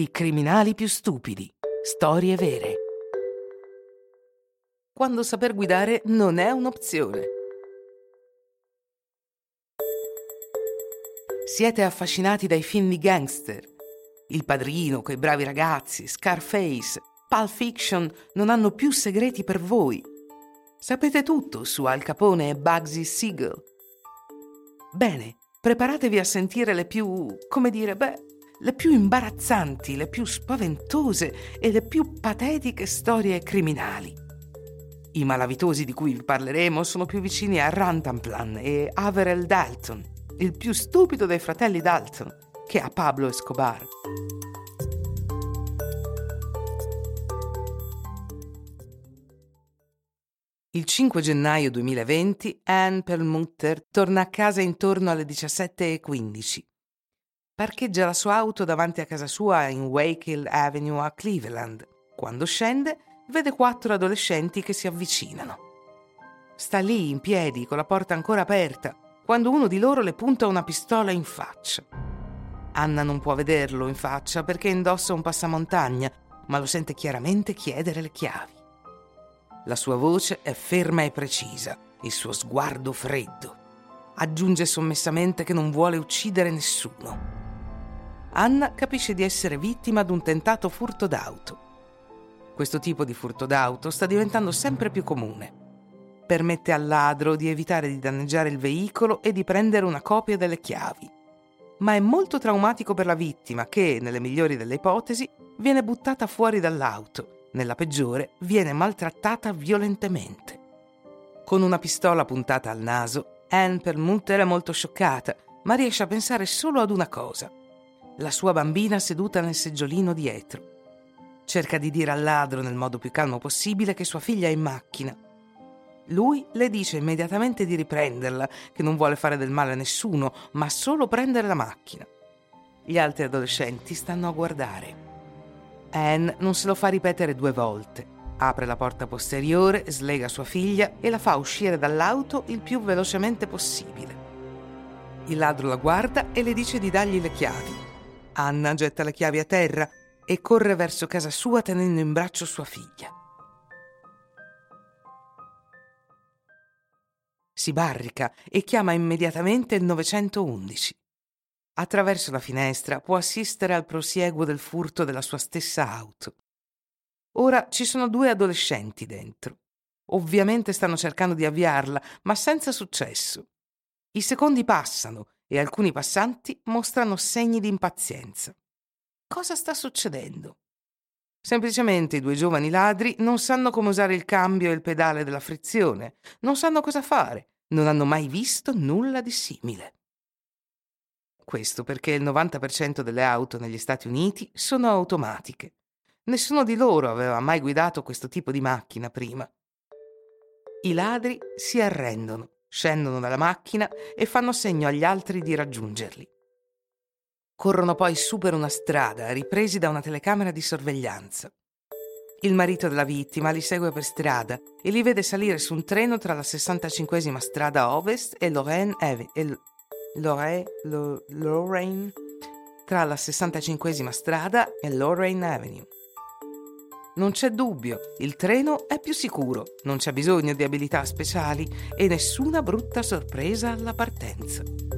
I criminali più stupidi. Storie vere. Quando saper guidare non è un'opzione. Siete affascinati dai film di gangster. Il Padrino, Quei bravi ragazzi, Scarface, Pulp Fiction non hanno più segreti per voi. Sapete tutto su Al Capone e Bugsy Siegel. Bene, preparatevi a sentire le più, le più imbarazzanti, le più spaventose e le più patetiche storie criminali. I malavitosi di cui vi parleremo sono più vicini a Rantanplan e Averell Dalton, il più stupido dei fratelli Dalton, che a Pablo Escobar. Il 5 gennaio 2020 Ann Perlmutter torna a casa intorno alle 17:15. Parcheggia la sua auto davanti a casa sua in Wake Hill Avenue a Cleveland. Quando scende, vede 4 adolescenti che si avvicinano. Sta lì in piedi, con la porta ancora aperta, quando uno di loro le punta una pistola in faccia. Anna non può vederlo in faccia perché indossa un passamontagna, ma lo sente chiaramente chiedere le chiavi. La sua voce è ferma e precisa, il suo sguardo freddo. Aggiunge sommessamente che non vuole uccidere nessuno. Anna capisce di essere vittima di un tentato furto d'auto. Questo tipo di furto d'auto sta diventando sempre più comune. Permette al ladro di evitare di danneggiare il veicolo e di prendere una copia delle chiavi. Ma è molto traumatico per la vittima che, nelle migliori delle ipotesi, viene buttata fuori dall'auto, nella peggiore viene maltrattata violentemente. Con una pistola puntata al naso, Ann Perlmutter è molto scioccata, ma riesce a pensare solo ad una cosa: la sua bambina seduta nel seggiolino dietro. Cerca di dire al ladro nel modo più calmo possibile che sua figlia è in macchina. Lui le dice immediatamente di riprenderla, che non vuole fare del male a nessuno, ma solo prendere la macchina. Gli altri adolescenti stanno a guardare. Ann non se lo fa ripetere 2 volte. Apre la porta posteriore, slega sua figlia e la fa uscire dall'auto il più velocemente possibile. Il ladro la guarda e le dice di dargli le chiavi. Anna getta le chiavi a terra e corre verso casa sua tenendo in braccio sua figlia. Si barrica e chiama immediatamente il 911. Attraverso la finestra può assistere al prosieguo del furto della sua stessa auto. Ora ci sono 2 adolescenti dentro. Ovviamente stanno cercando di avviarla, ma senza successo. I secondi passano e alcuni passanti mostrano segni di impazienza. Cosa sta succedendo? Semplicemente i 2 giovani ladri non sanno come usare il cambio e il pedale della frizione, non sanno cosa fare, non hanno mai visto nulla di simile. Questo perché il 90% delle auto negli Stati Uniti sono automatiche. Nessuno di loro aveva mai guidato questo tipo di macchina prima. I ladri si arrendono, scendono dalla macchina e fanno segno agli altri di raggiungerli. Corrono poi su per una strada, ripresi da una telecamera di sorveglianza. Il marito della vittima li segue per strada e li vede salire su un treno tra la 65esima strada ovest e Lorraine Avenue. Non c'è dubbio, il treno è più sicuro, non c'è bisogno di abilità speciali e nessuna brutta sorpresa alla partenza.